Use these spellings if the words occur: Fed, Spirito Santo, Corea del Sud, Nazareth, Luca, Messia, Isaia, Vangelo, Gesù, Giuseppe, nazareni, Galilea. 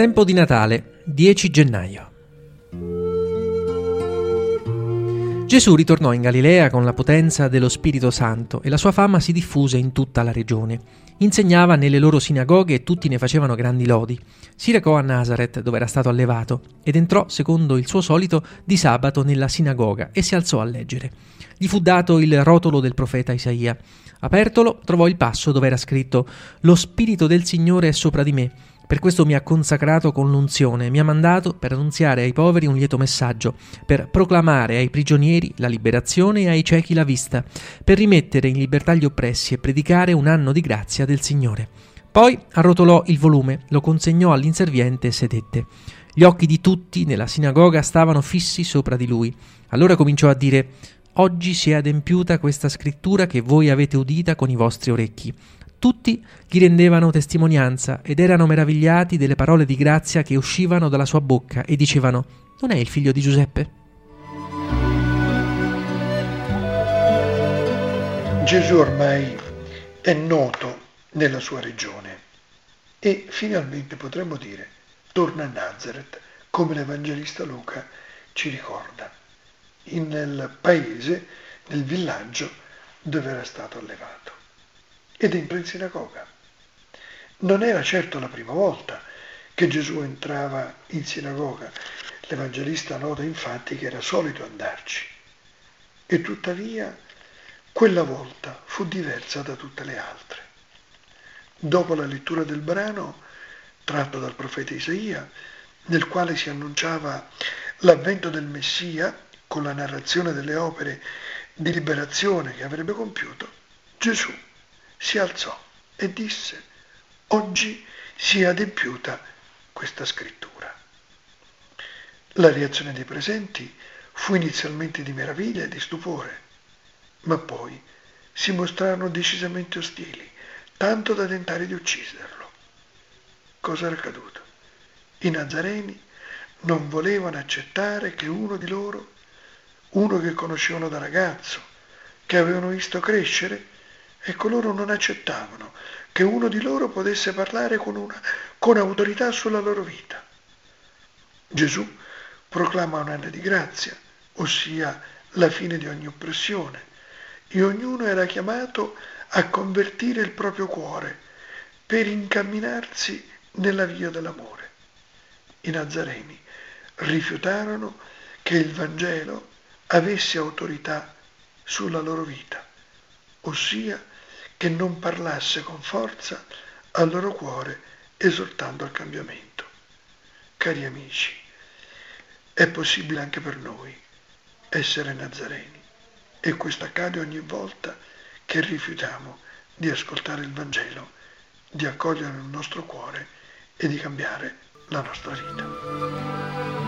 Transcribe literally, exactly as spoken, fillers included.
tempo di Natale, dieci gennaio. Gesù ritornò in Galilea con la potenza dello Spirito Santo e la sua fama si diffuse in tutta la regione. Insegnava nelle loro sinagoghe e tutti ne facevano grandi lodi. Si recò a Nazareth, dove era stato allevato, ed entrò, secondo il suo solito, di sabato nella sinagoga e si alzò a leggere. Gli fu dato il rotolo del profeta Isaia. Apertolo, trovò il passo dove era scritto: «Lo Spirito del Signore è sopra di me. Per questo mi ha consacrato con l'unzione, mi ha mandato per annunziare ai poveri un lieto messaggio, per proclamare ai prigionieri la liberazione e ai ciechi la vista, per rimettere in libertà gli oppressi e predicare un anno di grazia del Signore». Poi arrotolò il volume, lo consegnò all'inserviente e sedette. Gli occhi di tutti nella sinagoga stavano fissi sopra di lui. Allora cominciò a dire: «Oggi si è adempiuta questa scrittura che voi avete udita con i vostri orecchi». Tutti gli rendevano testimonianza ed erano meravigliati delle parole di grazia che uscivano dalla sua bocca e dicevano: «Non è il figlio di Giuseppe?» Gesù ormai è noto nella sua regione e finalmente potremmo dire torna a Nazareth, come l'Evangelista Luca ci ricorda, nel paese, nel villaggio dove era stato allevato. Ed entra in sinagoga. Non era certo la prima volta che Gesù entrava in sinagoga, l'Evangelista nota infatti che era solito andarci, e tuttavia quella volta fu diversa da tutte le altre. Dopo la lettura del brano tratto dal profeta Isaia, nel quale si annunciava l'avvento del Messia con la narrazione delle opere di liberazione che avrebbe compiuto, Gesù si alzò e disse: «Oggi si è adempiuta questa scrittura». La reazione dei presenti fu inizialmente di meraviglia e di stupore, ma poi si mostrarono decisamente ostili, tanto da tentare di ucciderlo. Cosa era accaduto? I Nazareni non volevano accettare che uno di loro, uno che conoscevano da ragazzo, che avevano visto crescere, e coloro non accettavano che uno di loro potesse parlare con, una, con autorità sulla loro vita. Gesù proclama un anno di grazia, ossia la fine di ogni oppressione, e ognuno era chiamato a convertire il proprio cuore per incamminarsi nella via dell'amore. I Nazareni rifiutarono che il Vangelo avesse autorità sulla loro vita, ossia che non parlasse con forza al loro cuore esortando al cambiamento. Cari amici, è possibile anche per noi essere Nazareni, e questo accade ogni volta che rifiutiamo di ascoltare il Vangelo, di accoglierlo nel nostro cuore e di cambiare la nostra vita.